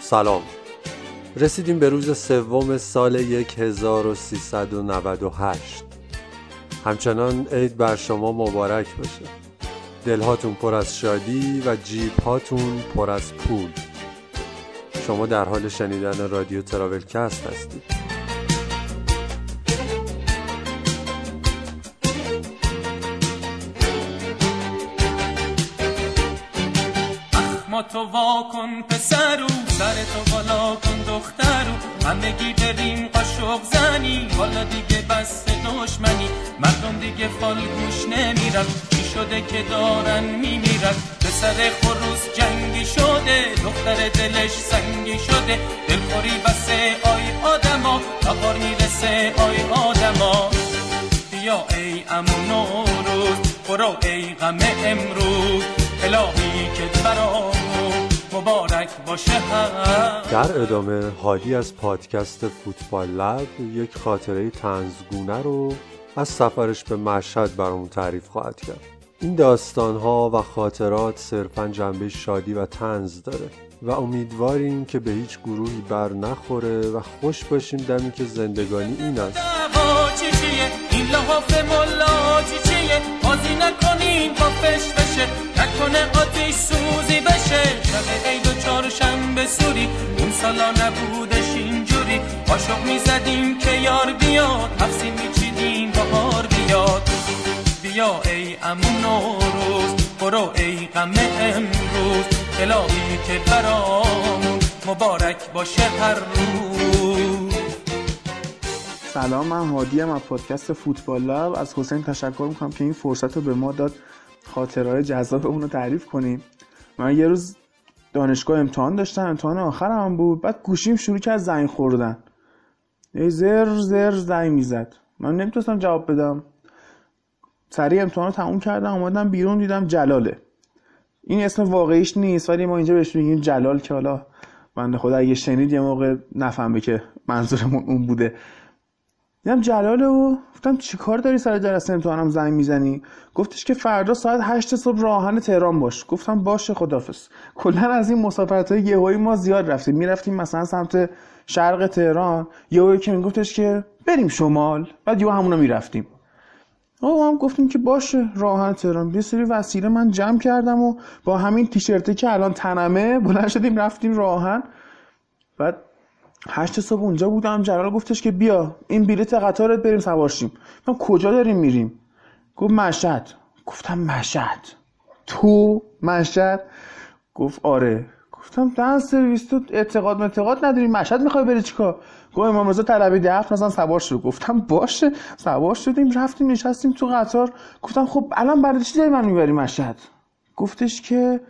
سلام. رسیدیم به روز سوم سال 1398. همچنان عید بر شما مبارک باشه. دلهاتون پر از شادی و جیبهاتون پر از پول. شما در حال شنیدن رادیو تراولکست هستید. تو واکن پسرو، سر تو بالا کن دخترو، همگی بریم قاشق زنی، والا دیگه بس دشمنی، مردم دیگه فالگوش نمیرن، چی شده که دارن میمیرن، پسر خروس جنگی شده، دختر دلش سنگی شده، دلخوری بسه آی آدما، تا بار میرسه آی آدما، بیا ای امون و روز، برو ای غم امروز، الهی که برامون مبارک باشه. در ادامه هادی از پادکست فوتبال لب یک خاطره طنزگونه رو از سفرش به مشهد برامون تعریف خواهد کرد. این داستانها و خاطرات صرفاً جنبه شادی و طنز داره و امیدواریم که به هیچ گروهی بر نخوره و خوش باشیم دمی که زندگانی این است. این لحاف ملا چیچیه، بازی نکنیم با فش بشه، نکنه آتیش سوزی بشه، شب عید و چهارشنبه سوری، اون سالا نبودش اینجوری، عاشق میزدیم که یار بیاد، حفظی میچیدیم بهار بیاد، بیا ای امون و روز، برو ای غم امروز، الهی که برامون مبارک باشه هر روز. سلام، من هادیم از پادکست فوتبال لب. از حسین تشکر میکنم که این فرصت رو به ما داد خاطرهای جذاب اون رو تعریف کنیم. من یه روز دانشگاه امتحان داشتم، امتحان آخرم بود، بعد گوشیم شروع کرد زنگ خوردن، زر زنگ میزد، من نمیتونستم جواب بدم. سریع امتحان رو تموم کردم، اومدم بیرون دیدم جلاله. این اسم واقعیش نیست ولی ما اینجا بهش میگیم جلال، که حالا بنده خدا اگه شنید یه موقع نفهمه که منظورمون اون بوده. دیدم جلاله و گفتم چی کار داری سر جلسه امتحانم زنگ میزنی؟ گفتش که فردا ساعت 8 صبح راهن تهران باش. گفتم باشه، خداحافظ. کلا از این مسافرت‌های یهویی ما زیاد رفتیم، میرفتیم مثلا سمت شرق تهران، یهویی که میگفتش که بریم شمال، بعد یهو همونا میرفتیم. ما هم گفتیم که باشه راهن تهران. یه سری وسیله من جمع کردم و با همین تیشرتی که الان تنمه بلند شدیم رفتیم راهن. بعد 8 صبح اونجا بودم. جلال گفتش که بیا این بلیت قطارت بریم سوار شیم. من کجا داریم میریم؟ گفت مشهد. گفتم مشهد؟ تو مشهد؟ گفت آره. گفتم دن سرویس تو اعتقاد نداری، مشهد میخوای بری چیکار؟ گفت امام رضا طلبی دفت مثلا سوار شو. گفتم باشه، سوار شدیم رفتیم نشستیم تو قطار. گفتم خب الان برای چی داری منو میبری مشهد؟ گفتش که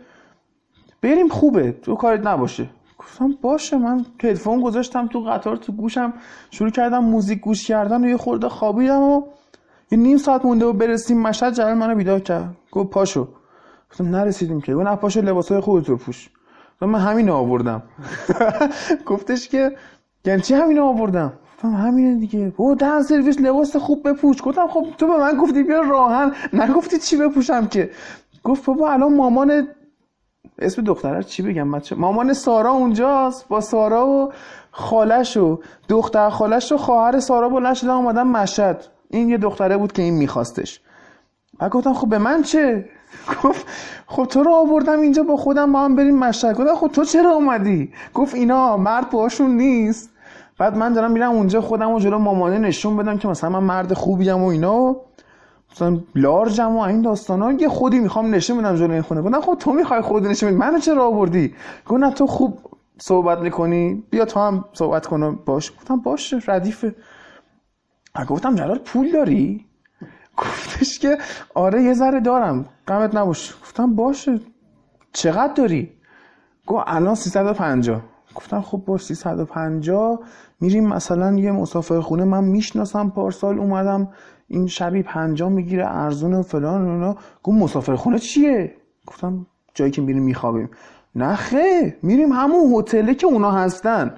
بریم خوبه، تو کارت نباشه. گفتم باشه. من هدفون گذاشتم تو قطار تو گوشم، شروع کردم موزیک گوش کردن و یه خورده خوابیدم و یه نیم ساعت مونده و برسیم مشهد جلال منو بیدار کرد. گفت پاشو. گفتم نرسیدیم که. گفت نه پاشو، لباسای خودت رو پوش. من همین آوردم. گفتش که یعنی چی همین آوردم؟ گفتم همینه دیگه. او دهن سرویس لباس خوب بپوش. گفتم خب تو به من گفتی بیا راهن، نگفتی چی بپوشم که. گفت بابا الان مامان، اسم دختره چی بگم بچه، مامان سارا اونجاست با سارا و خالش و دختر خالش و خواهر سارا بلند شدن اومدن مشهد. این یه دختره بود که این میخواستش. بعد گفتم خب به من چه؟ گفت خب تو رو آوردم اینجا با خودم، ما هم بریم مشهد. گفتم خب تو چرا اومدی؟ گفت اینا مرد باشون نیست، بعد من دارم میرم اونجا خودم و جلو مامانه نشون بدم که مثلا من مرد خوبیم و اینا، مثلا لارجم و این داستانا، یه خودی میخوام نشون بدم جلوی این خونه. گفتم خب تو میخوای خودی نشون بدی، منو چرا آوردی؟ گفت نه تو خوب صحبت میکنی، بیا تو هم صحبت کن باش. گفتم باشه ردیفه. گفتم جلال پول داری؟ گفتش که آره یه ذره دارم، غمت نباش. گفتم باشه چقدر داری؟ گفت الان 350. گفتم خب با 350 میریم مثلا یه مسافر خونه من میشناسم، پارسال اومدم این شبیه 50 میگیره ارزون و فلان اونا. گفت مسافر خونه چیه؟ گفتم جایی که میریم میخوابیم. نه خیر، میریم همون هتله که اونا هستن.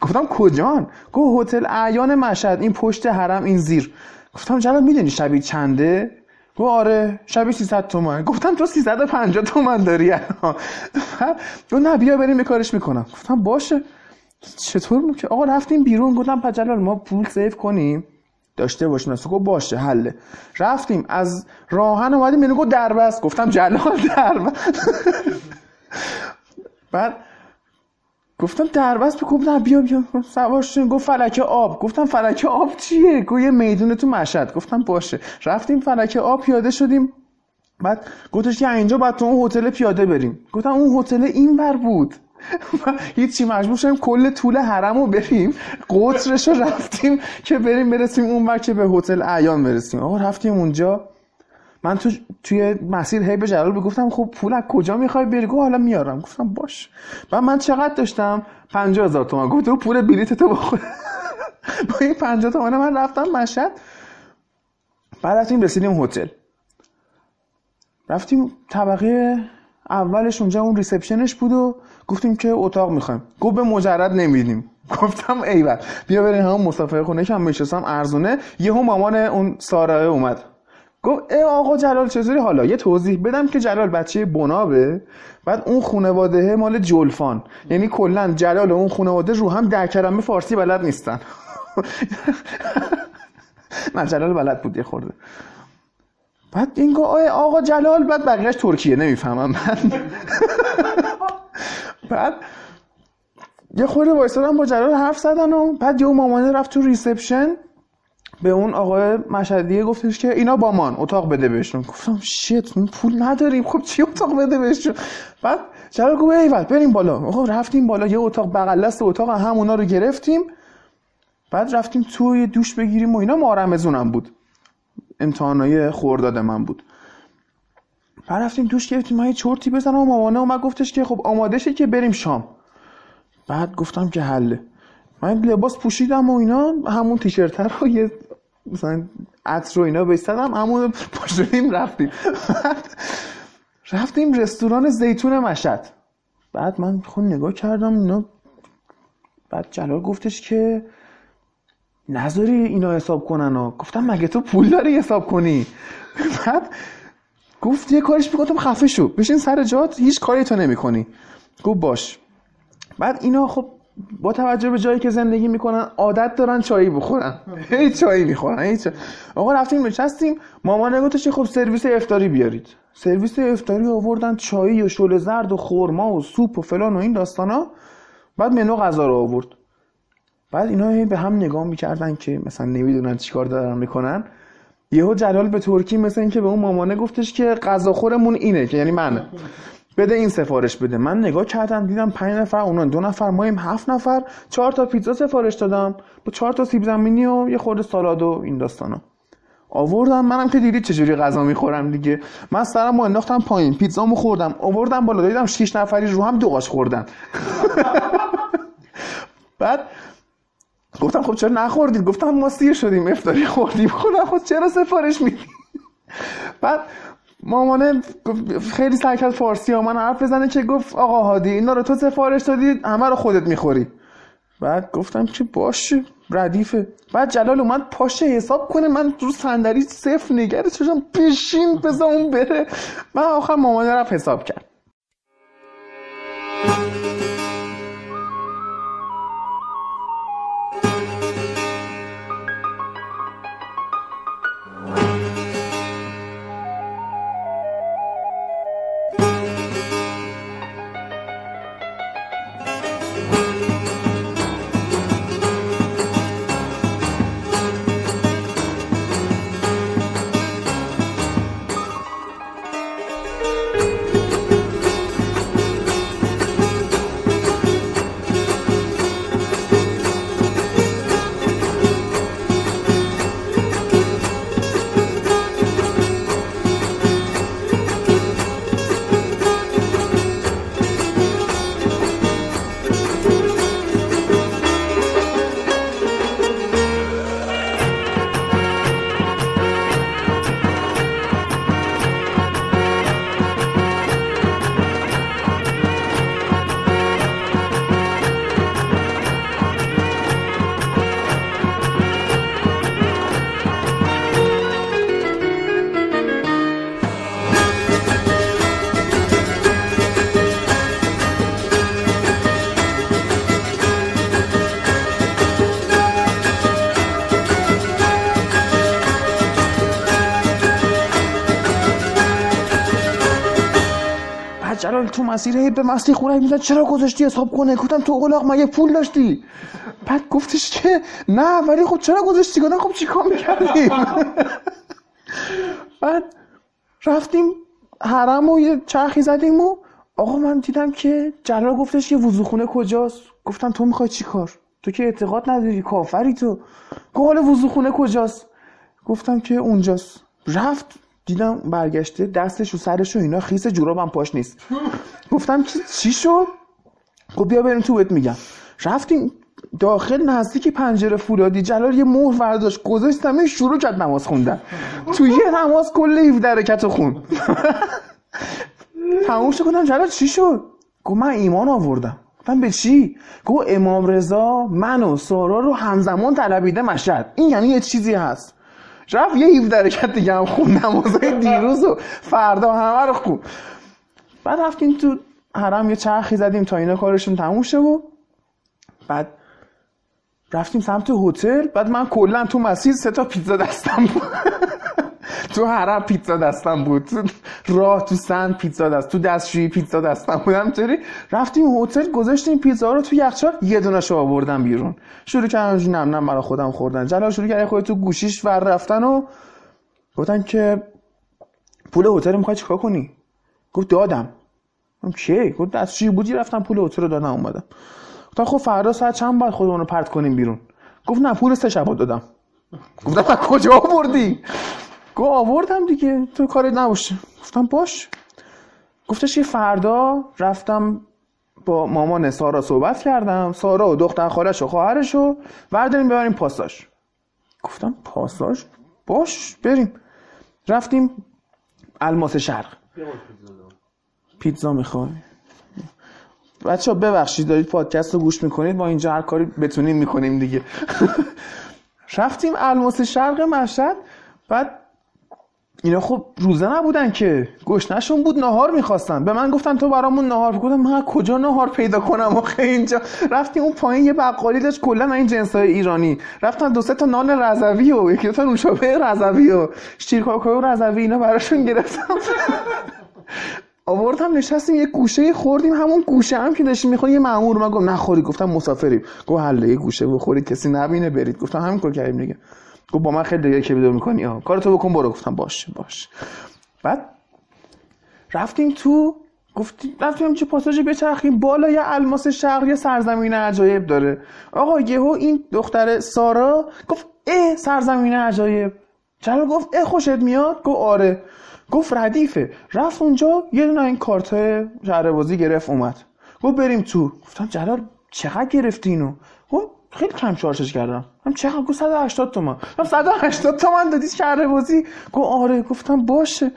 گفتم کجان؟ گفت هتل اعیان مشهد، این پشت حرم، این زیر. گفتم جلال میدونی شبیه چنده؟ گو آره شبیه 300 تومن. گفتم تو 350 تومن داری الان. گو نه بیا بریم یه کارش میکنم. گفتم باشه. چطور ممکنه؟ آقا رفتیم بیرون. گفتم پجلال ما پول سیف کنیم داشته باشیم. گو باشه حله. رفتیم از راهن اومدیم یعنی گو دربست. گفتم جلال دربست. بعد گفتم دربست بکن. نه بیا بیا سوار شدیم. گفت فلکه آب. گفتم فلکه آب چیه؟ گفت یه میدونه تو مشهد. گفتم باشه. رفتیم فلکه آب پیاده شدیم. بعد گفتش که اینجا بعد تو اون هتل پیاده بریم. گفتم اون هتل اینور بود. هیچی مجبور شدیم کل طول حرمو بریم. قطرشو رفتیم که بریم برسیم اونور که به هتل اعیان برسیم. آقا رفتیم اونجا. من توی مسیر هی به جلال بگفتم خب پول از کجا میخوای بری؟ گفت حالا میارم. گفتم باش. و من چقدر داشتم؟ 50,000 تومان. گفت تو پول بلیت تو بخور. با این 50 تومان من رفتم مشهد. بعد رفتیم رسیدیم هتل. رفتیم طبقه اولش اونجا اون ریسپشنش بود و گفتیم که اتاق میخوایم. گفت به مجرد نمیدیم. گفتم ایول بیا بریم همون مسافر خونه که هم میشستم ارزونه. یهو مامان اون سارا اومد. گفت ای آقا جلال چطوری حالا؟ یه توضیح بدم که جلال بچه بنابه. بعد اون خانواده مال جولفان، یعنی کلا جلال و اون خانواده رو هم در کلمه فارسی بلد نیستن. من جلال بلد بود یه خورده. بعد این گفت آقا جلال. بعد بقیه‌اش ترکیه نمیفهمم من. بعد یه خورده وایسادم با جلال حرف زدن و بعد یه مامانه رفت تو ریسپشن به اون آقای مشهدیه گفتش که اینا با من اتاق بده بهشون. گفتم شیت من پول نداریم. خب چی اتاق بده بهشون؟ بعد چرا گفت ایول بریم بالا. آقا رفتیم بالا یه اتاق بغل دست اتاق هم اونا رو گرفتیم. بعد رفتیم تو یه دوش بگیریم و اینا. مارمزونم بود، امتحانای خرداد من بود. بعد رفتیم دوش گرفتیم. من یه چرتی بزنم و مامانه اومد گفتش که خب آماده شد که بریم شام. بعد گفتم که حله. من لباس پوشیدم و اینا، همون تیشرت رو یه مثلا عطر و اینا بستدم، همون پاشدیم رفتیم. رفتیم رستوران زیتون مشهد. بعد من خون نگاه کردم اینا. بعد جلال گفتش که نذاری اینا حساب کنن ها. گفتم مگه تو پول داری حساب کنی؟ بعد گفت یه کارش بکنم خفه شو بشین سر جات، هیچ کاری تو نمی کنی. گفت باش. بعد اینا خب با توجه به جایی که زندگی میکنن عادت دارن چایی بخورن. هی چایی میخورن. آقا رفتیم نشستیم. مامان گفتش خب سرویس افطاری بیارید. سرویس افطاری آوردن، چایی و شل زرد و خرما و سوپ و فلان و این داستانا. بعد منو غذا رو آورد. بعد اینا به هم نگاه میکردن که مثلا نمیدونن چیکار دارن میکنن. یهو جلال به ترکی مثلا اینکه به اون مامان گفتش که غذاخورمون اینه، که یعنی منه، بده این سفارش بده. من نگاه کردم دیدم 5 نفر، اونا 2 نفر، ما هم 7 نفر. 4 تا پیتزا سفارش دادم با 4 تا سیب زمینی و یه خورده سالاد و این داستانا آوردم. منم که دیدی چجوری غذا میخورم دیگه. من سرمو انداختم پایین، پیتزامو خوردم، آوردم بالا، دیدم 6 نفری رو هم 2 قاش خوردن. بعد گفتم خب چرا نخوردید؟ گفتم ما سیر شدیم افطاری خوردیم. خود چرا سفارش میدی؟ بعد مامانه خیلی سعی کرد فارسی ها من حرف بزنه که گفت آقا هادی اینا رو تو سفارش دادی، همه رو خودت میخوری. بعد گفتم که باشه ردیفه. بعد جلال اومد پاشه حساب کنه، من رو صندلی صفر نگره چشم بشین بذار اون بره. من آخر مامانه رفت حساب کرد. جلال تو مسیره به مستی خونه میدن چرا گذاشتی حساب کنه؟ گفتم تو الاغ مگه پول داشتی؟ بعد گفتش که نه ولی خب چرا گذاشتی؟ گفتم خب چیکار می‌کردیم؟ بعد رفتیم حرم و یه چرخی زدیم و آقا من دیدم که جلال گفتش یه وضوخونه کجاست؟ گفتم تو میخوای چی کار؟ تو که اعتقاد نداری، کافری تو. گفت حالا وضوخونه کجاست؟ گفتم که اونجاست. رفت دیدم برگشته دستش و سرش و اینا خیس، جورابم پاش نیست. گفتم که چی شد؟ گفت بیا بریم تو بهت میگم. رفتیم داخل نزدیک پنجره فولادی جلال یه مهر برداشت گذاشت همه شروع کرد نماز خوندن. تو یه نماز کل 17 رکعتو خوند. تموم شد. گفتم جلال چی شد؟ گفت من ایمان آوردم. گفتم به چی؟ گفت امام رضا من و سارا رو همزمان طلبیده مشهد. این یعنی یه چیزی هست. رفت یه 17 رکعت دیگه هم خوند، نمازهای دیروز و فردا همه رو خوند. بعد رفتیم تو حرم یه چرخی زدیم تا اینا کارشون تموم شه و بعد رفتیم سمت هتل. بعد من کلا تو مسیر 3 تا پیتزا دستم بود. تو حرم پیتزا دستم بود، تو راه تو سند پیتزا دست، تو دستشویی پیتزا دستم بود. همینطوری رفتیم هتل گذاشتیم پیتزا رو تو یخچال، یه دونه‌شو آوردم بیرون شروع کردم نم برا خودم خوردن. جلال شروع کرد خودت تو گوشیش ور رفتن و گفتن که پول هتل می‌خوای چیکار کنی؟ گفت دادم. گفتم کی؟ گفت دستشویی بودی رفتم پول هتل رو دادم اومدم. گفتم خب فردا ساعت چند باید خودمون رو پرت کنیم بیرون؟ گفت نه پول 3 شب دادم. گفتم از کجا آوردی؟ گفت آوردم دیگه تو کارت نباشه. گفتم باش. گفتش یه فردا رفتم با مامان سارا صحبت کردم، سارا و دختر خالش و خواهرش رو برداریم ببریم پاساژ. گفتم پاساژ باش بریم. رفتیم الماس شرق. پیتزا میخوای؟ بچه‌ها ببخشید دارید پادکست رو گوش میکنید، ما اینجا هر کاری بتونیم میکنیم دیگه. رفتیم الماس شرق مشهد. بعد اینا خب روزه نبودن که، گشنه‌شون بود، ناهار می‌خواستن. به من گفتن تو برامون ناهار. گفتم من کجا ناهار پیدا کنم آخه اینجا؟ رفتیم اون پایین یه بقالی داشت کلا این جنس‌های ایرانی، رفتن 2-3 تا نان رضوی و 1-2 تا نوشابه رضوی و شیرکاکائو رضوی اینا براشون گرفتم. آوردم نشستیم یه گوشه خوردیم. همون گوشه هم که داشتیم می‌خوردیم یه مأمور من گفت نخوری. گفتم مسافریم. گفت حله یه گوشه بخورید کسی نبینه برید. گفتم همین کار کردیم دیگه. گفت با من خیلی دیگه که ویدیو میکنی کارتو بکن برو. گفتم باشه باشه. بعد رفتیم تو رفتیم چه پاساژی بچرخیم بالا، یه الماس شرق یه سرزمین عجایب داره. آقا یهو این دختر سارا گفت ای سرزمین عجایب. چرا؟ گفت ای خوشت میاد؟ گفت آره. گفت ردیفه. رفت اونجا یه دونه این کارتای شهر بازی گرفت اومد. گفت بریم تو. گفتم جلال چقدر گرفتی اینو؟ گفت خیلی کم چارجش کردم. هم چقدر؟ گفت 180 تومان. هم 180 تومان دادی شهر بازی؟ گفت آره. گفتم باشه.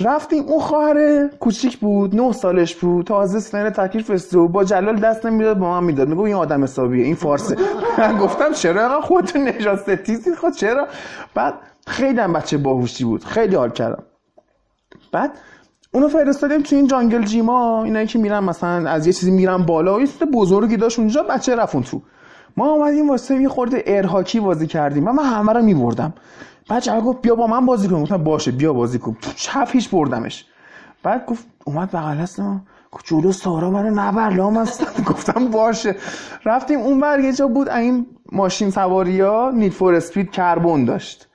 رفتیم اون خواهر کوچیک بود 9 سالش بود، تازه سن تکلیف است و با جلال دست نمیداد با من میداد، میگفت این آدم حسابیه این فارسه. من گفتم چرا خودت نجاست تیزی خود چرا؟ بعد خیلی هم بچه باهوشی بود، خیلی حال کردم. بعد اونو فرستادیم تو این جنگل جیما، اینایی که میرن مثلا از یه چیزی میرن بالا، یه سوت بزرگی داشت اونجا، بچه رفون تو. ما اومدیم واسه یه خورده ارهاکی بازی کردیم. من همه رو می‌بردم. بعد جلال گفت بیا با من بازی کن. گفتم باشه بیا بازی کن. چپ هیچ بردمش. بعد گفت اومد بغل هستم. گفت جلو سارا منو نبر لام هستم. گفتم باشه. رفتیم اونور یه جا بود این ماشین سواری‌ها نید فور اسپید کربن داشت.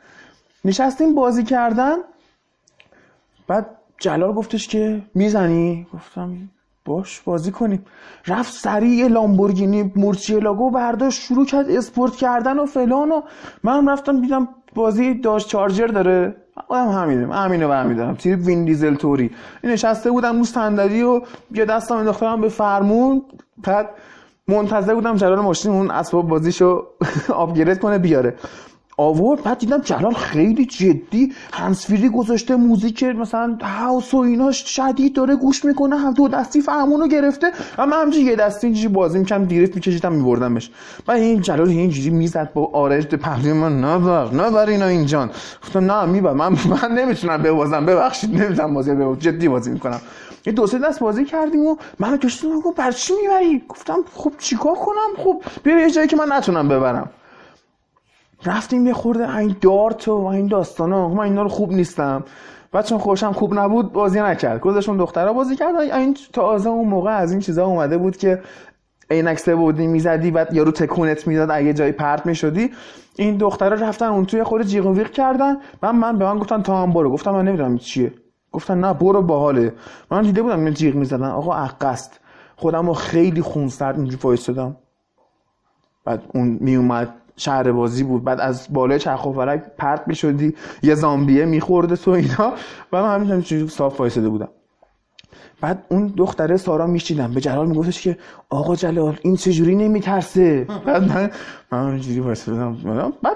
نشستیم بازی کردن. بعد جلال گفتش که میزنی؟ گفتم باش بازی کنیم. رفت سریع لامبورگینی مورچیلاگو برداشت شروع کرد اسپورت کردن و فلان و منم رفتم دیدم بازی داش چارجر داره. همینو برمی‌دارم تیپ وین دیزل توری. نشسته بودم رو صندلی و یه دستم انداختم به فرمون. بعد منتظر بودم جلال ماشین اون اسباب بازیشو آپگرید کنه بیاره. آورد. بعد دیدم جلال خیلی جدی همسفیری گذاشته، موزیک مثلا هاوس و اینا شدید داره گوش میکنه، هم دو دستی فهمونو گرفته، هم همینجوری یه دستی اینجوری بازی میکنم دیرفت میکشیدم میبردمش. بعد این جلال اینجوری میزد با آرش پهلوی من نظر اینا اینجان. گفتم نه میبرم من نمیتونم ببازم ببخشید نمیتونم بازی ببازم جدی بازی میکنم. یه 2-3 دست بازی کردیم و منو کشتم. گفتم برای چی میبری؟ گفتم خب چیکار کنم؟ خب بیا یه جایی که من نتونم ببرم. رفتیم یه خورده این دارت و این داستانا، من اینا رو خوب نیستم. بچه‌م خوشم خوب نبود بازی نکرد، گذاشتم دخترها بازی کردن. این تازه اون موقع از این چیزا اومده بود که عینک سه‌بعدی می‌زدی بعد یارو تکونت میداد اگه جای پرت می‌شدی. این دخترها رفتن اون توی خورده جیغ و ویغ کردن. من به من گفتن تا هم برو، گفتم من نمی‌دونم چیه، گفتن نه برو باحاله. من دیده بودم اینا جیغ می‌زدن آقا عقست، خودمو خیلی خونسرد اینجوری وایسادم. بعد اون میومد شهر بازی بود، بعد از بالای چرخ و فلک پرت می‌شدی، یه زامبیه می‌خورد تو اینا و من همینطوری چیزی صاف وایساده بودم. بعد اون دختره سارا میشیدم به جلال میگفتش که آقا جلال این چجوری نمیترسه. بعد من اینجوری وایسادم. بعد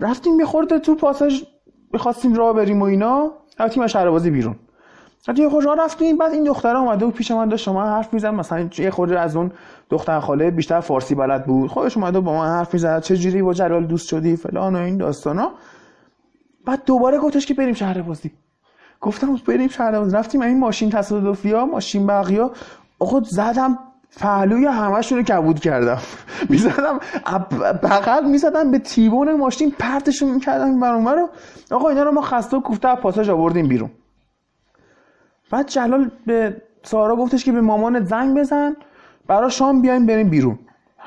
رفتیم یه خورده تو پاساژ می‌خواستیم راه بریم و اینا، رفتیم از شهر بازی بیرون. بعد یه خورده رفتیم، بعد این دختره اومده بود پیش من، داشت شما حرف می‌زد، مثلا یه خورده از اون دختر خاله بیشتر فارسی بلد بود، خودش اومده با من حرف می‌زد چه جوری با جلال دوست شدی فلان و این داستانا. بعد دوباره گفتش که بریم شهر بازی، گفتم بریم شهر بازی. رفتیم این ماشین تصادفیا، ماشین بقیا، آخه زدم پهلوی همه‌شون رو کبود کردم. می‌زدم بغل، می‌زدم به تیبون ماشین، پرتشون می‌کردم برام رو. آقا اینا رو ما خسته و کوفته پاساژ آوردیم بیرون. بعد جلال به سارا گفتش که به مامانت زنگ بزن برای شام بیایم بریم بیرون.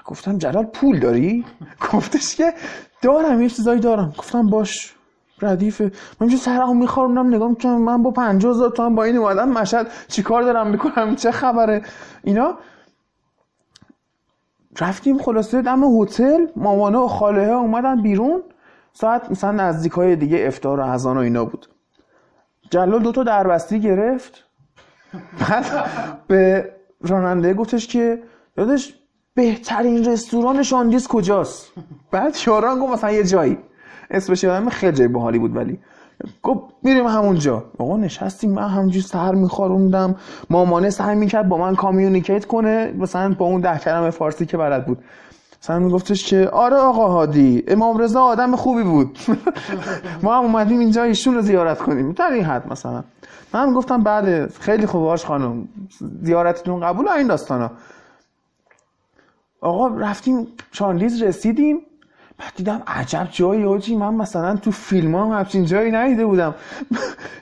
گفتم جلال پول داری؟ گفتش که دارم یه چیزایی دارم. گفتم باش ردیفه. من چه سرمو میخوردم نگاه میکنم من با 50000 تومان با این اومدم مشهد، چیکار دارم میکنم، چه خبره اینا. رفتیم خلاصه دم هتل، مامانا و خاله ها اومدن بیرون، ساعت مثلا نزدیکای دیگه افطار و اذان و اینا بود. جلال دوتا دربستی گرفت. بعد به راننده گفتش که داداش بهترین رستوران شاندیز کجاست؟ بعد شاران گفت مثلا یه جایی اسمش یادم خیلی جای باحالی بود، ولی گفت میریم همونجا. آقا نشستیم، من همونجوری سر میخاروندم، مامانه سعی میکرد با من کامیونیکیت کنه مثلا با اون 10 کلمه فارسی که بلد بود. مثلا میگفتش که آره آقا هادی امام رضا آدم خوبی بود، ما هم اومدیم اینجا ایشون رو زیارت کنیم. تا این حد مثلا من گفتم بله خیلی خوبه هاش خانم، زیارتتون قبول این داستانا. آقا رفتیم شاندیز رسیدیم، بعد دیدم عجب جایی آجی، من مثلا تو فیلم هم همچین جایی ندیده بودم.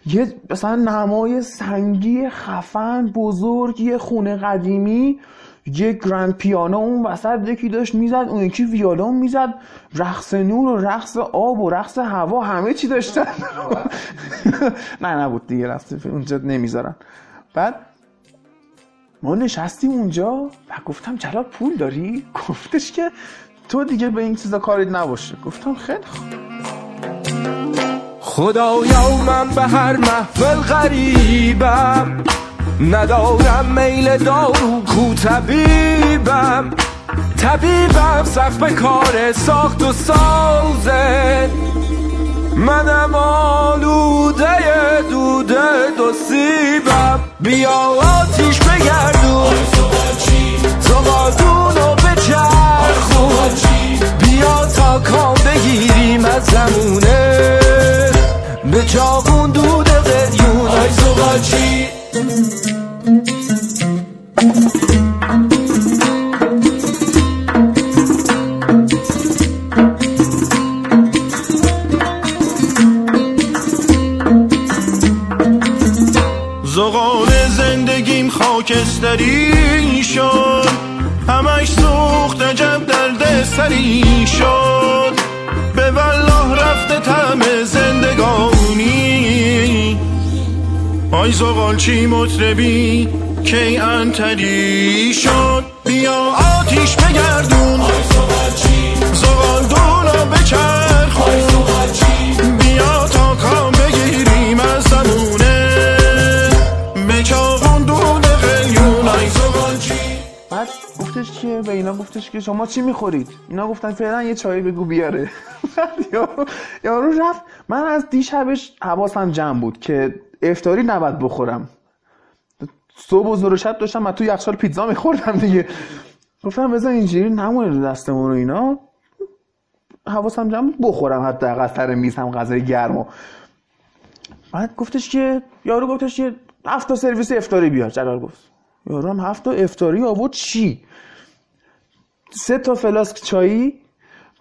یه مثلا نمای سنگی خفن بزرگ، یه خونه قدیمی، یه گراند پیانو اون وسط، یکی داشت میزد، اون یکی ویولون میزد، رقص نور و رقص آب و رقص هوا همه چی داشتن. نه نبود دیگه، رقص اونجا نمیذارن. بعد ما نشستیم اونجا و گفتم جلال پول داری؟ گفتش که تو دیگه به این چیزا کاری نباشه. گفتم خیلی خدایا من به هر محفل غریبم، ندارم میل دارو کو طبیبم سخت به کار ساخت و سازه، منم آلوده دوده دو سیبم، بیا آتیش بگردون زغالدونو بچرخون، بیا تا کام بگیریم از زمونه به چاقون دوده قریون، آی زغالچی. زغال زندگیم خاکستری شد، همش سوخت عجب درد سری شد، به والله رفته طعم زندگانی، آی زغالچی مطربی کی انتری شد، بیا آتیش بگردون زغالدونو بچرخون، بیا تا کام بگیریم از زمونه به چاقون دود قلیون، آی زغالچی. بعد گفتش که به اینا گفتش که شما چی میخورید؟ اینا گفتن فعلا یه چایی بگو بیاره. یارو رفت. من از دیشبش حواسم جمع بود که افطاری نباید بخورم، صبح و ظهر و شب داشتم من تو یخچال پیتزا میخوردم دیگه. گفتم بزن اینجوری نمونه رو دستمون و اینا، حواسم جمع بخورم حداقل سر میزم غذای گرمو. بعد گفتش که یارو گفتش که 7 تا سرویس افطاری بیار. جلال گفت یارو هم 7 تا افطاری آورد، چی 3 تا فلاسک چایی،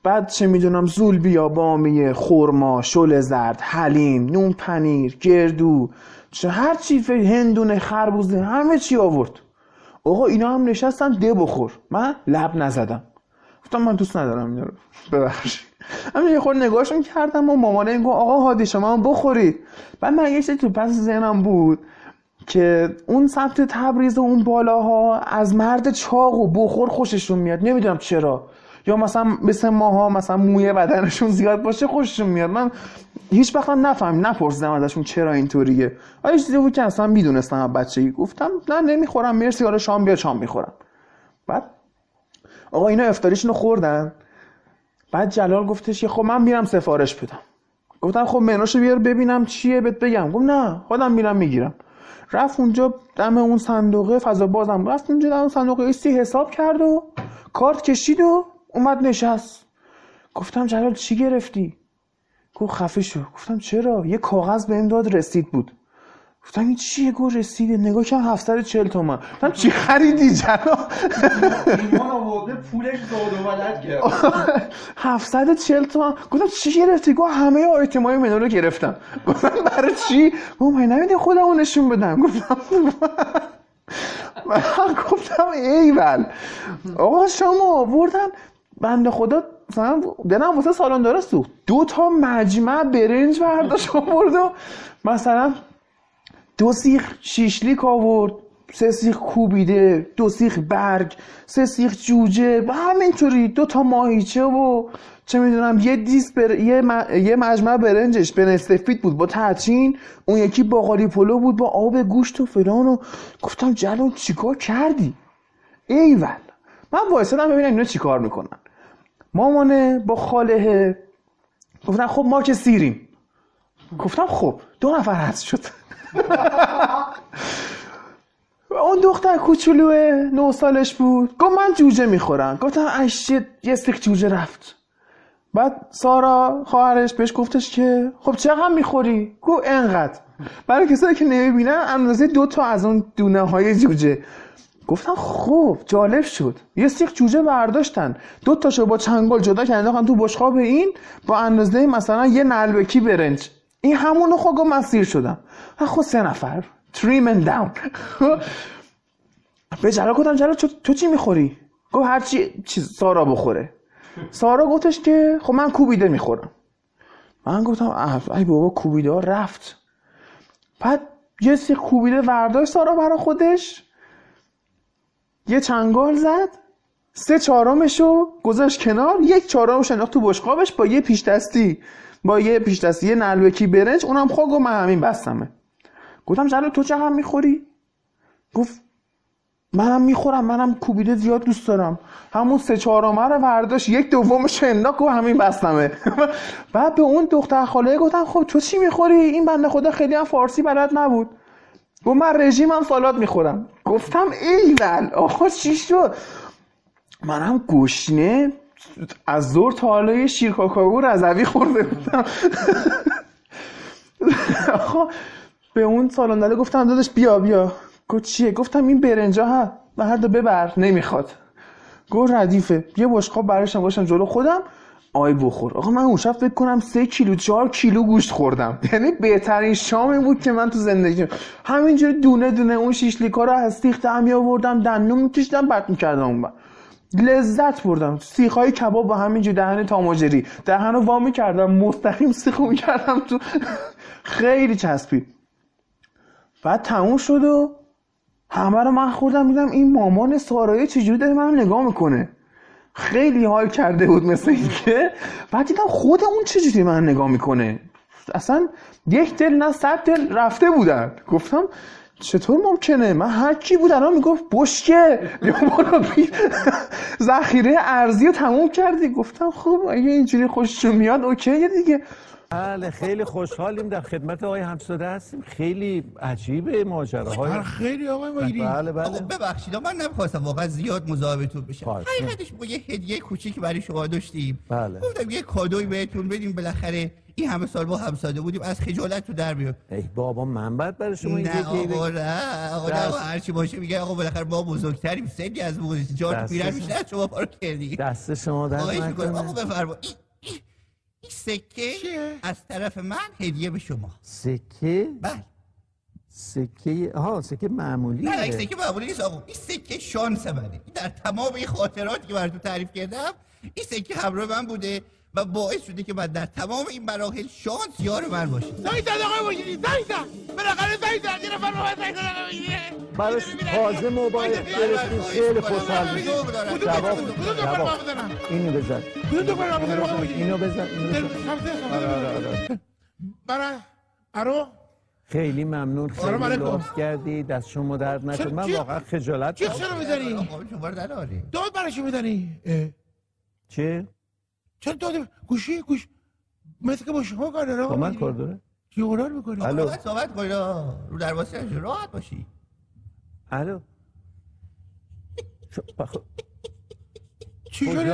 بعد چه میدونم زول بیا بامیه، خورما، شل زرد، حلیم، نون پنیر، گردو، چه هر چی، هندونه، خربوزه، همه چی آورد. آقا اینا هم نشستن ده بخور، من لب نزدم، گفتم من دوست ندارم اینا رو، ببخشید. همین یه خورده نگاهشون کردم و مامانه این گفت آقا هادی شما هم بخورید. بعد من یه چیزی تو پس ذهنم بود که اون سمت تبریز و اون بالاها از مرد چاق و بخور خوششون میاد، نمیدونم چرا، یا مثلا مثل ماها مثلا موی بدنشون زیاد باشه خوششون میاد. من هیچ وقتم نپرسیدم ازشون چرا اینطوریه، ولی یه چیزی بود که اصلا میدونستم از بچگی، گفتم نه نمیخورم مرسی، حالا شام بیا شام میخورم. بعد آقا اینا افطاریشونو خوردن، بعد جلال گفتش خب من میرم سفارش بدم. گفتم خب منوشو بیار ببینم چیه بهت بگم. گفت نه خودم میرم میگیرم. رفت اونجا دم اون صندوقه، فضا بازم رفت اونجا دم اون صندوقه، ایستی حساب کرد و کارت کشید و اومد نشست. گفتم جلال چی گرفتی؟ گفت خفه شو. گفتم چرا؟ یه کاغذ بهم داد رسید بود. گفتم این چیه؟ گفت رسیده. نگاه کردم 740 تومان. گفتم چی خریدی جلال؟ ایمان آورده پولش داد و ولد کرد. 740 تومان. گفتم چی گرفتی؟ گفت همه آیتم‌های منو رو گرفتم. گفتم برای چی؟ گفت من نمیدونم خودمو نشون بدم. گفتم ایول. آقا شما آوردن بنده خدا مثلا دلم واسه سالن داره سوخت. 2 تا مجمع برنج برداشت آورد و مثلا 2 سیخ شیشلیک آورد، 3 سیخ کوبیده، 2 سیخ برگ، 3 سیخ جوجه، و همینطوری 2 تا ماهیچه و چه میدونم یه دیس یه مجمع برنجش بنستفید بود با تچین، اون یکی باقالی پلو بود با آب گوشت و فلان. و گفتم جلال چیکار کردی؟ ایول. من وایسادم ببینم اینا چیکار میکنن. مامانه با خاله گفتن خب ما که سیریم. گفتم خب 2 نفر حذف شد. اون دختر کوچولوه 9 سالش بود، گفت من جوجه میخورم. گفتم اشت یه سیخ جوجه رفت. بعد سارا خواهرش بهش گفتش که خب چقدر میخوری؟ گفت انقدر. برای کسایی که نمیبینن اندازه 2 تا از اون دونه های جوجه. گفتم خب جالب شد. یه سیخ جوجه برداشتن، 2 تاشو با چنگال جدا کردن تو بشقاب، این با اندازه مثلا یه نلبکی برنج. این همونو خود من سیر شدم. خب 3 نفر تریمن داون. به جلال گفتم جلال تو چی میخوری؟ گفت هر چیز سارا بخوره. سارا گفتش که خب من کوبیده میخورم. من گفتم ای بابا کوبیده ها رفت. بعد یه سیخ کوبیده ورداشت سارا برای خودش، یه چنگال زد 3/4 گذاشت کنار، 1/4 انداخت تو بشقابش با یه پیش دستی یه نلبکی برنج، اونم خب گفت من همین بستمه. گفتم جلال تو چه هم میخوری؟ گفت منم میخورم، منم کوبیده زیاد دوست دارم. همون 3/4 رو برداشت 1/2 انداخت و همین بستمه. بعد به اون دختر خاله گفتم خب تو چی میخوری؟ این بنده خدا خیلی هم فارسی بلد نبود، گفت من رژیمم سالاد میخورم. گفتم ایول آخه چی شد؟ منم گشنه از زور تا حالا یه شیر کاکائو رضوی خورده بودم. آخه به اون سالن داده گفتم داداش بیا. گفت چیه؟ گفتم این برنجا ها و هر دو ببر. نمیخواد. گفت ردیفه. یه بشقاب براشم گوشم جلو خودم آی بخور. آقا من اون شب فکر کنم 4 کیلو گوشت خوردم. یعنی بهترین شامی بود که من تو زندگیم. همینجوری دونه دونه اون شیشلیکا رو از سیخ در می آوردم، دندون میکشیدم بعد میکردم اون. لذت بردم. سیخای کباب با همینجوری دهن تاماجری، دهنو وا میکردم مستقیم سیخو میکردم تو. خیلی چسبید. بعد تموم شد و همه رو من خوردم. دیدم این مامان سارایه چجوری داره منو نگاه میکنه. خیلی حال کرده بود مثل اینکه. بعد دیدم خود اون چجوری من نگاه میکنه، اصلا 1 دل نه 100 دل رفته بودن. گفتم چطور ممکنه؟ من هر کی بود الان میگفت بشکه ذخیره ارزی رو تموم کردی. گفتم خب اگه اینجوری خوششون میاد اوکیه دیگه. بله خیلی خوشحالیم در خدمت آقای همساده هستیم. خیلی عجیبه ماجراهای خیلی آقای مایری. بله ببخشید من نمی‌خواستم واقعا زیاد مزاحمتون بشم. حقیقتش ما یه هدیه کوچیک برای شما داشتیم. بله. گفتم یه کادوی بهتون بدیم بالاخره این همه سال با همساده بودیم، از خجالت تو در میاد. ای بابا منبعت برای شما اینجوری دیگه. آقا هر چی باشه میگه آقا بالاخره ما بزرگتریم، سنی از ما گذشته، جا تو پیرم میشه، شما پارو کردی. دست شما در نکنه. آقا بفرمایید. این سکه از طرف من هدیه به شما. سکه؟ بله. سکه ها سکه معمولیه. نه سکه معمولی نیست آقا. این سکه شانس منه. در تمام این خاطراتی که براتون تعریف کردم، این سکه همراه من بوده و باعث شده که من در تمام این مراحل شانس یار من باشه. زایید آقا باشید. زایید. بالاخره زایید. یه نفر رو زایید. براش تازه موبایل گرفتین خیلی خوشحال میشم. جواب اینو بزن. اینو بزن. برا آرو خیلی ممنون، خیلی لطف کردید، از شما درد نکنه. من واقعا خجالت چی چرا می‌زنی؟ آقا شما درد آری. داد براشو می‌زنی؟ چه؟ چرا داد گوشی مثل که باشه ها کار داره. من کار داره. چی قرار می‌کنی؟ الو صحبت کن رو دروازه راحت باشی. الو چی شده؟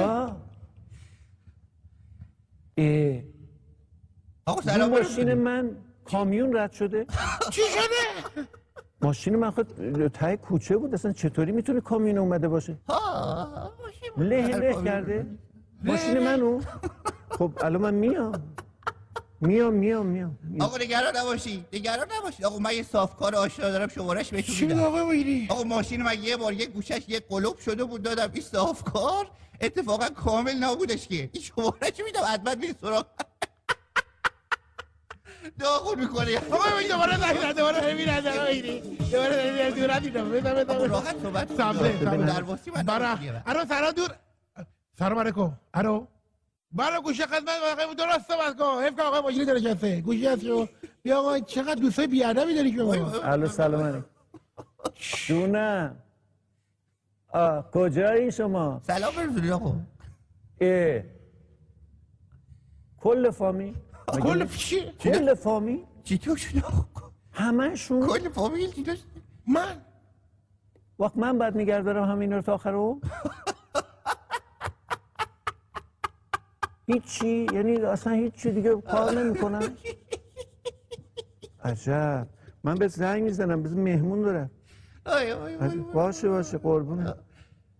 آقا سلام ماشین من کامیون رد شده؟ چی شده؟ ماشین من خود ته کوچه بود، اصلا چطوری میتونه کامیون اومده باشه؟ ها له کرده؟ ماشین منو؟ خب الان من میام. آقا نگران نباشید آقا من یه صافکار آشنا دارم، شماره‌اش بهتون میدم. چی آقا میگی؟ آقا ماشین من یه بار یه گوشش یه قلوب شده بود، دادم این صافکار، اتفاقا کامل نبودش که. این شماره‌اش میدم حتما میره سراغ. داغون میکنه. آقا میگه دوباره نمیره راحت صحبت دروسی من برا سارا دور. سلام علیکم. الو برا گوشه خدمت واقعا درست صحبت کن. حفظ آقا ماجری داره جسته گوشی هست رو بیا. آقا چقدر دوستای بی ادبی داری شما. الو سلام علیکم. جونم کجایی شما؟ سلام برسونید آقا. کل فامی کل فامیل چیتو شده همشون کل فامیل چیتو شده. من وقت من بعد نگردارم همین رو تا آخر رو هیچی، یعنی اصلا هیچی دیگه کار نمی کنم. عجب من بهت زنگ میزنم، بذار مهمون دارم. باشه قربونه.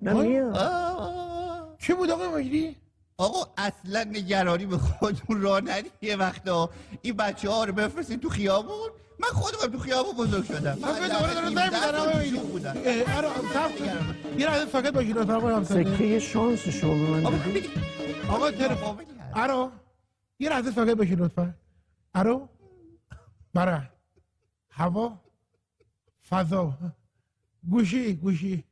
نمیاد چی بود آقا مجری؟ آقا اصلا نگرانی به خودمون را ندید، یه وقتا این بچه ها رو بفرستید تو خیابون. من خودم تو خیابون بزرگ شدم. من دوباره دارم زنگ می‌زنم. آره یه لحظه ساکت باشید. سکه شانس شما به من بدید. آقا آره یه لحظه ساکت باشید لطفا. آره برا هوا فضا گوشی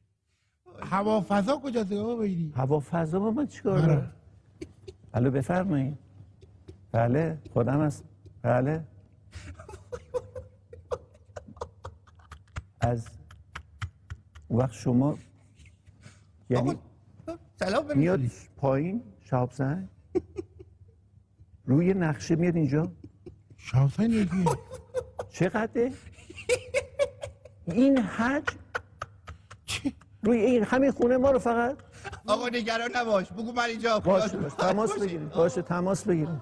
هوا فضا کجاست آقا ببینید؟ هوا فضا با من چیکار دارم؟ الو بفرمایید. بله خودم هست. بله از وقت شما یعنی سلام میاد پایین شاپسن روی نقشه میاد اینجا شاپسن یکی چقدره؟ این حجم روی این همین خونه ما رو فقط. آقا نگران نباش بگو من اینجا باش تماس بگیریم. باشه تماس بگیریم.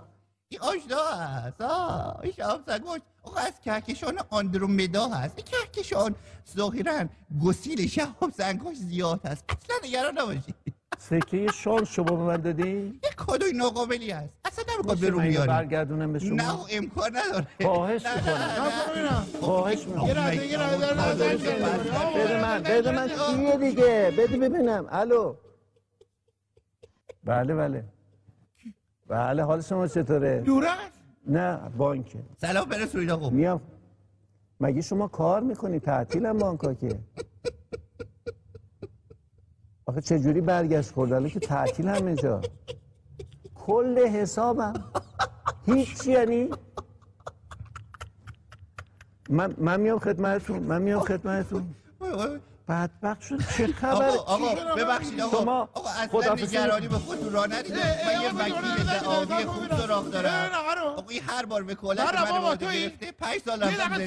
این آشنا هست ها. این شام سگوش آقا از کهکشان آندرومدا هست. این کهکشان ظاهرا گسیل شام سگوش زیاد هست. اصلا نگران نباشید. سکه شانس شما به من دادی؟ یک کادوی ناقابلی هست. اصلا نمیخواد برو بیاری. برگردونم به شما. نه امکان نداره. خواهش می‌کنم. خواهش می‌کنم. بده من چیه دیگه؟ بده ببینم. الو. بله. بله حال شما چطوره؟ دور است؟ نه بانکه. سلام برسونید آقا. میام. مگه شما کار می‌کنی؟ تعطیلم بانکا که. آخه چجوری برگشت خوردن که تعطیل همه جا. کل حسابم هیچ، یعنی من میام خدمتتون. بدبخت شد. چه خبر؟ آقا ببخشید آقا شما اصلا نگرانی به خودتون راه ندید. من یه وکیل دعاوی خوب سراغ دارم. آقا این هر بار وکالت منو گرفته 5 سال رفت.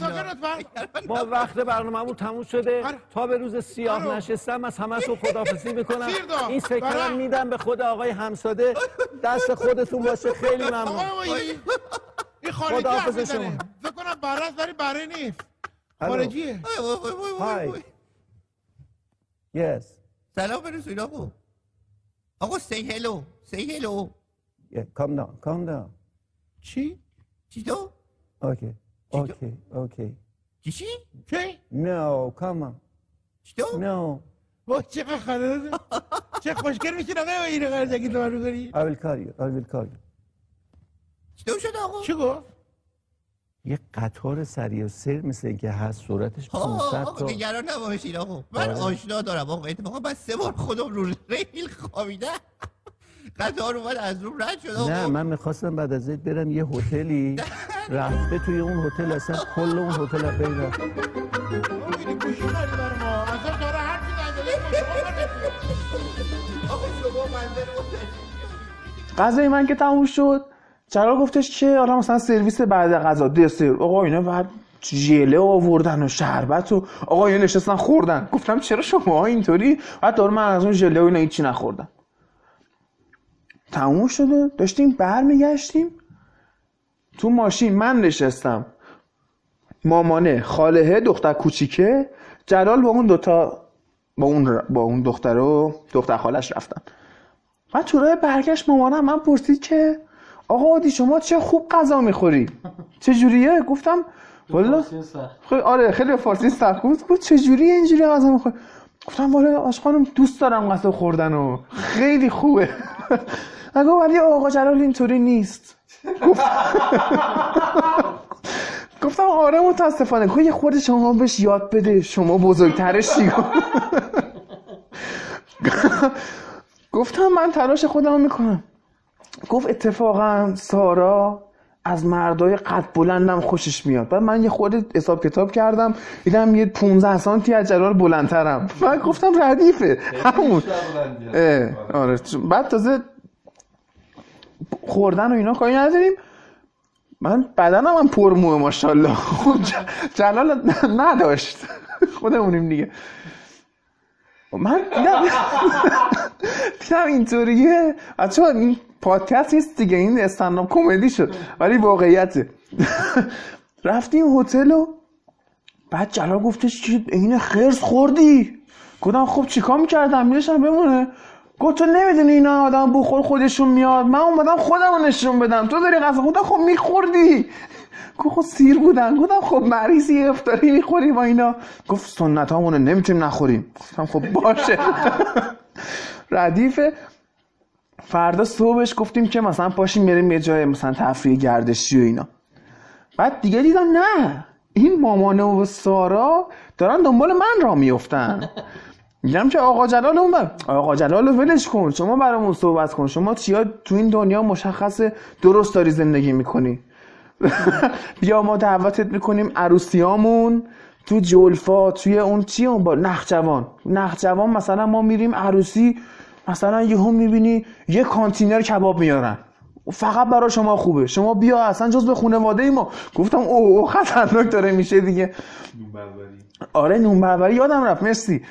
با وقت برنامه‌مون تموم شده. تا به روز سیاه نشستم از همه‌تون خداحافظی می‌کنم. این سکه رو میدم به خود آقای همساده. دست خودتون باشه. خیلی ممنون. این خارجی حرف میزنه فکر کنم برعکس ولی برای نیست خارجیه. های یس سلام برسید آقا. آقا سی هلو سی هلو کام داون کام داون. چی؟ چی تو؟ اوکی اوکی اوکی چی؟ چی؟ نو کام آن چی تو؟ نو وای چه خاله چه خوشگل میشین آقا اینو قرضگی تو رو کنی. I will call you I will call you. چی تو شد آقا؟ چی گفت؟ یه قطار سریع و سر مثل اینکه هست سرعتش 500 تا. آقا نگران نباشید آقا من آشنا دارم آقا. اتفاقا من سه بار خودم رو ریل خوابیدم قطار اومد از روم رد شد آقا. نه من میخواستم بعد از این برم یه هتلی رفته توی اون هتل اصلا کل اون هتل هم بین رفت. آقا اینی گوشی داری برای ما اصلا داره هر چی منزله آقا شما منزله غذای من که تموم شد چرا گفتش که حالا مثلا سرویس بعد غذا دسر آقا اینا بعد ژله آوردن و شربت و آقا اینا نشستن خوردن. گفتم چرا شما اینطوری بعد دور من از اون ژله و اینا هیچی نخوردم. تموم شده داشتیم برمیگشتیم تو ماشین من نشستم مامانه خاله دختر کوچیکه جلال با اون دوتا با اون دختر و دختر خالش رفتن. بعد تو راه برگشت مامانم من پرسید که آقا هادی شما چه خوب غذا میخوری چجوریه؟ گفتم والا آره خیلی فارسی سخت بود. چجوریه اینجوری غذا میخوری؟ گفتم والا آشخانم دوست دارم غذا خوردن و خیلی خوبه. گفت ولی آقا جلال اینطوری نیست. گفتم آره متاسفانه. گفت یه خورده شما بهش یاد بده شما بزرگترش دیگه. گفتم من تلاش خودم میکنم. گفت اتفاقا سارا از مردای قد بلندم خوشش میاد. بعد من یه خورده حساب کتاب کردم دیدم یه 15 سانتی از جلال بلندترم. من گفتم ردیفه همون. آره بعد تازه خوردن و اینا کاری نداریم. من بدنم هم پر موه ماشاءالله. جلال نداشت خودمونیم دیگه. من دیدم اینطوریه بچه‌ها این پادکست نیست دیگه این استندآپ کمدی شد ولی واقعیته. رفتیم هتل و بعد جلال گفتش که این خرس خوردی. گفتم خب چیکار می‌کردم می‌ذاشتم بمونه. گفت تو نمیدونی اینا آدم بخور خودشون میاد. من اومدم خودمو نشون بدم تو داری غذا خودت خب می‌خوردی. گفت خب سیر بودن. گفتم خب مریضی افطاری می‌خوری با اینا. گفت سنتامونو نمی‌تونیم نخوریم. گفتم خب باشه. ردیفه. فردا صبحش گفتیم که مثلا پاشیم بریم یه جای مثلا تفریح گردشی و اینا. بعد دیگه دیدم نه این مامانه و سارا دارن دنبال من را میافتن. میگم که آقا جلال اونم آقا جلال ولش کن شما برامون صحبت کن شما چیا تو این دنیا مشخصه درست داری زندگی میکنی. بیا ما دعوتت میکنیم عروسیامون تو جولفا توی اون چی اون با نخجوان مثلا ما میریم عروسی مثلا یهو میبینی یه کانتینر کباب میارن فقط برای شما خوبه شما بیا اصلا جز به خانواده ما. گفتم اوه خطرناک داره میشه دیگه. نون بربری یادم رفت مرسی.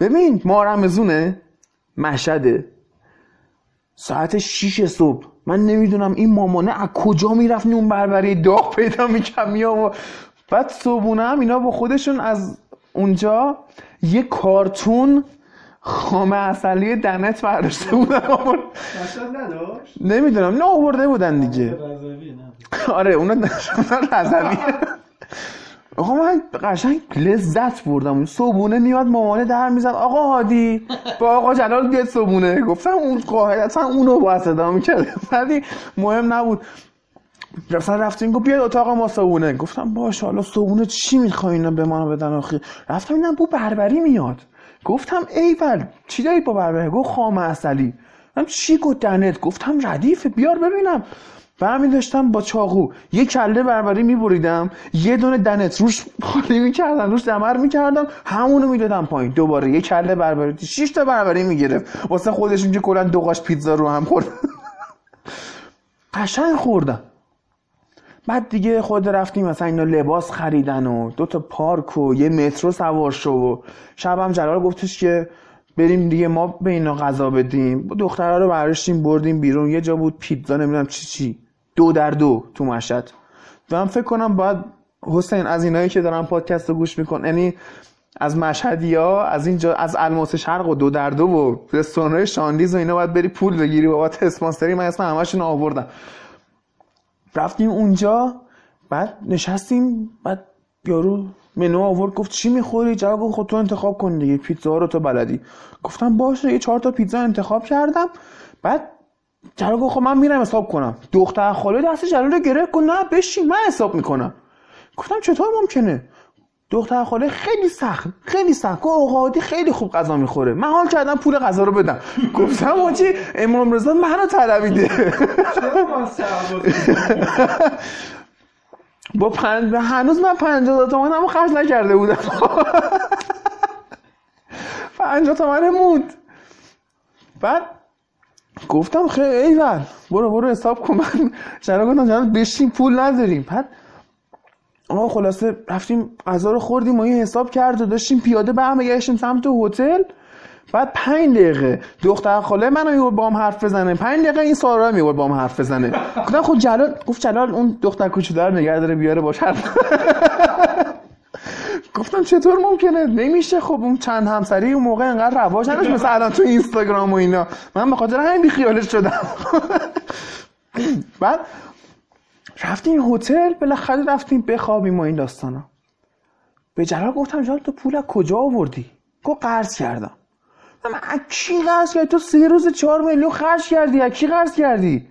ببین ما رمزونه مشهده ساعت 6 صبح من نمیدونم این مامانه از کجا میرفت نون بربری داغ پیدا میکرد میام. بعد صبحونه هم اینا با خودشون از اونجا یه کارتون خام اصلی دنت برداشته بودن. مشهد نداشت؟ نمیدونم نه آورده بودن دیگه. آره اونا نشوندن رضویه. آقا من قشنگ لذت بردم. صبحونه میاد مامانه در میزد آقا هادی با آقا جلال بیاد صبحونه. گفتم اون قاعدتا اونو باید صدام کرد ولی مهم نبود. مثلا رفتیم گفت بیاد اتاق ما صبحونه. گفتم باشه حالا صبحونه چی میخواین به ما بدن آخه. رفتم اینا بو بربری میاد. گفتم ایول چی داری با بربره؟ گفت خام عسلی. من چی گفت دنت؟ گفتم ردیف بیار ببینم. برمی داشتم با چاقو یه کله بربری میبریدم یه دونه دنت روش خالی میکردم روش دمر میکردم همونو میدادم پایین دوباره یه کله بربری 6 تا بربری میگرفت واسه خودشون که کلا دو قاش پیتزا رو هم خورد. قشنگ خوردم. بعد دیگه خود رفتیم مثلا اینا لباس خریدن و دو تا پارک و یه مترو سوار شو و شبم جلال گفتش که بریم دیگه ما به اینا غذا بدیم. دخترها رو برداشتیم بردیم بیرون. یه جا بود پیتزا نمیدونم چی 2x2 تو مشهد. و من فکر کنم باید حسین از اینایی که دارن پادکست رو گوش میکنن، یعنی از مشهدی ها، از اینجا، از الماس شرق و 2x2 و رستوران‌های شاندیز و اینا باید بری پول بگیری بابت اسپانسری. من اسم همشون آوردم. رفتیم اونجا، بعد نشستیم، بعد یارو منو آورد گفت چی میخوری؟ جواب گفت خودت انتخاب کن دیگه، پیتزا رو تو بلدی. گفتم باشه، یه 4 تا پیتزا انتخاب کردم. بعد جواب گفت خب من میرم حساب کنم. دختر خاله دست جلال رو گرفت گفت نه بشین من حساب میکنم. گفتم چطور ممکنه؟ دختر خاله خیلی سخت گفت آقا هادی خیلی خوب غذا میخوره، من حال کردم پول غذا رو بدم. گفتم آجی امام رضا منو طلبیده. با هنوز من 50 تومن هم خرج نکرده بودم. 50 تومن موند. بعد گفتم خیلی ایول برو حساب کن. من چرا گفتم بشین پول نداریم. بعد آقا خلاصه رفتیم غذا رو خوردیم و این حساب کرد و داشتیم پیاده برمیگشتیم سمت هتل. بعد 5 دقیقه دختر خاله من میورد باهم حرف بزنه، 5 دقیقه این سارا میورد باهم حرف بزنه. گفتم خب جلال، گفت جلال اون دختر کوچولو رو نگه داره بیاره باش حرف. گفتم چطور ممکنه؟ نمیشه. خب اون چند همسری اون موقع انقدر رواج نداشت مثلا الان تو اینستاگرام و اینا. من به خاطر همین بی خیالش شدم. بعد رفتیم هتل، بالاخره رفتیم بخوابیم و این داستانا. به جلال گفتم جلال تو پول از کجا آوردی؟ گفت قرض کردم. من از کی قرض کردی؟ تو 3 روز 4 میلیون خرج کردی، از کی قرض کردی؟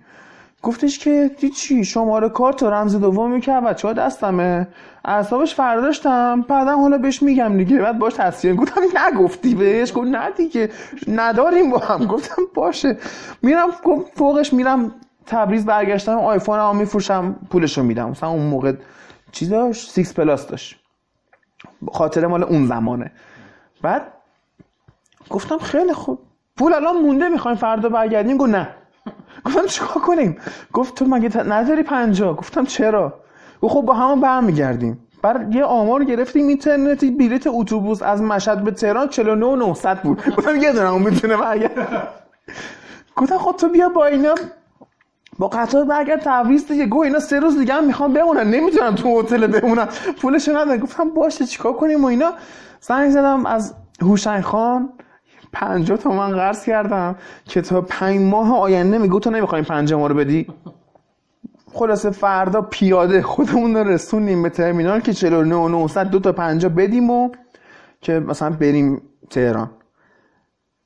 گفتش که چی شماره کارت و رمز دومی که بچه‌ها دستمه، اعصابش فردا داشتم، بعدم حالا بهش میگم دیگه. بعد باش تصفیه. گفتم نگفتی بهش؟ گفت نه دیگه نداریم با هم. گفتم باشه میرم فوقش، میرم تبریز، برگشتم آیفونمو میفروشم پولشو میدم. مثلا اون موقع چی داشت؟ 6 پلاس داشت، خاطره مال اون زمانه. بعد گفتم خیلی خوب پول الان مونده میخوایم فردا برگردیم. گفت نه. گفتم چیکار کنیم؟ گفت تو مگه نداری 50؟ گفتم چرا؟ گفت خب با هم برمیگردیم. بعد یه آمار گرفتیم اینترنتی، بلیت اتوبوس از مشهد به تهران 49900 بود. گفتم یه دونه اون میتونه برگرد. گفتم خب تو بیا با اینا با قطار برگرد تبریز دیگه. گفت اینا 3 روز دیگه هم میخوام بمونن، نمیتونم تو هتل بمونن، پولش ندارم. گفتم باشه چیکار کنیم و اینا. زنگ زدم از هوشنگ خان 50 تومن قرض کردم که تا 5 ماه آینده میگه تو نمیخوایم 5 ماه رو بدی. خلاصه فردا پیاده خودمون رو رسونیم به ترمینال که 49900 2 تا 50 بدیم و که مثلا بریم تهران.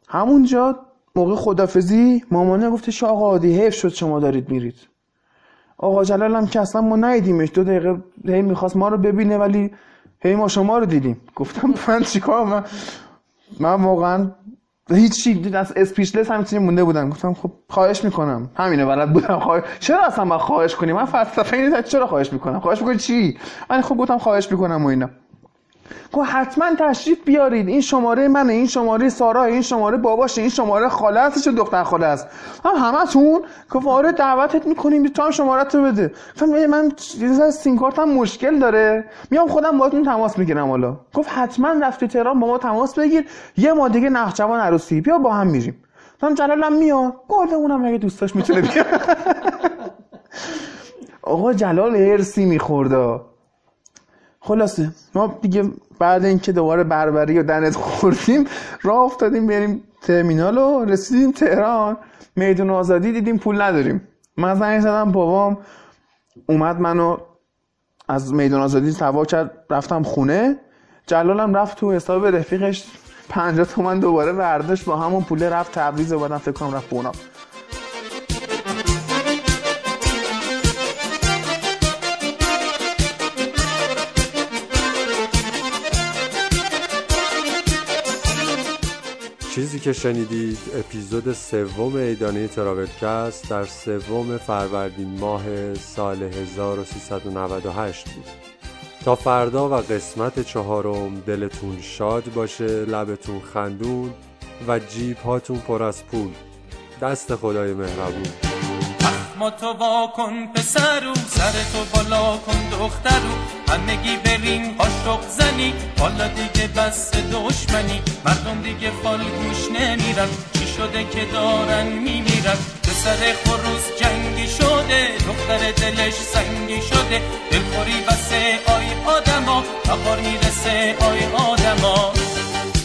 همونجا موقع خدافزی مامانه گفتش آقا عادی حیف شد شما دارید میرید. آقا جلال هم که اصلا ما ندیدیمش، 2 دقیقه هی میخواست ما رو ببینه ولی هی ما شما رو دیدیم. گفتم من چیکار کنم؟ من واقعا هیچ چیز از اسپیچلس همینطوری مونده بودم. گفتم خب خواهش میکنم همینه بلد بودم. چرا اصلا من خواهش کنیم؟ من فلسفه اینه چرا خواهش میکنم. خواهش میکنی چی؟ من خب گفتم خواهش میکنم و اینا. گفت حتما تشریف بیارید، این شماره منه، این شماره سارا، این شماره باباشه، این شماره خاله است، چه دختر خاله است. همتون گفت آره دعوتت میکنیم تو هم شماره تو بده. گفتم من سیم کارتم مشکل داره، میام خودم باهاتون تماس میگیرم. حالا گفت حتما رفتی تهران با ما تماس بگیر، یه ما دیگه نخجوان عروسی بیا با هم میریم. گفتم جلالم میاد. گفت اونم اگه دوستاش میتونه بیاد. آقا جلال هرسی میخورد. خلاصه ما دیگه بعد اینکه دوباره بربری و دنت خوردیم راه افتادیم بریم ترمینال و رسیدیم تهران. میدان آزادی دیدیم پول نداریم. من زنگ زدم بابام اومد منو از میدان آزادی سوار کرد رفتم خونه. جلالم رفت تو حساب رفیقش 50 تومن دوباره برداشت با همون پول رفت تبریز و بعدم فکر کنم رفت بونام. چیزی که شنیدید اپیزود 3 عیدانه تراولکست در 3 فروردین سال 1398 بود. تا فردا و قسمت 4 دلتون شاد باشه، لبتون خندون و جیب هاتون پر از پول. دست خدای مهربون. ما تو واکن پسرو، سر تو بالا کن دخترو، همگی بریم قاشق زنی، حالا دیگه بس دشمنی، مردم دیگه فالگوش نمیرن، چی شده که دارن میمیرن، پسر خروس جنگی شده، دختر دختر دلش سنگی شده، دلخوری بسه آی آدما، تبار میرسه آی آدما.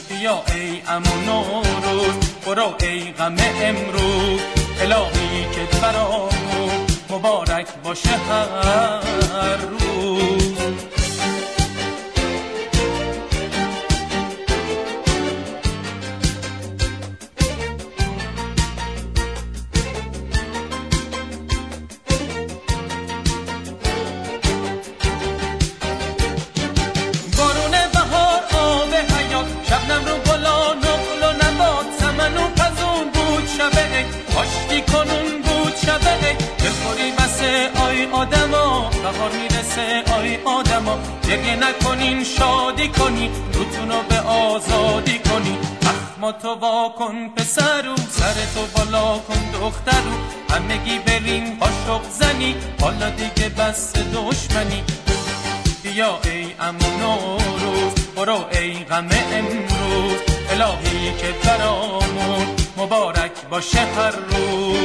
بیا ای امون و روز، برو ای غم امروز، الهی که برامون مبارک باشه هر روز. کاشتی کنون بود شبه دلخوری بسه آی آدما، بهار میرسه آی آدما. دیگه نکنین شادی کنی، روتونو به آزادی کنی. اخماتو واکن پسرو، سرتو بالا کن دخترو، همگی بریم عاشق زنی، حالا دیگه بس دشمنی. بیا ای امون و روز، برو ای غم امروز، الهی که برامون مبارک باشه هر روز.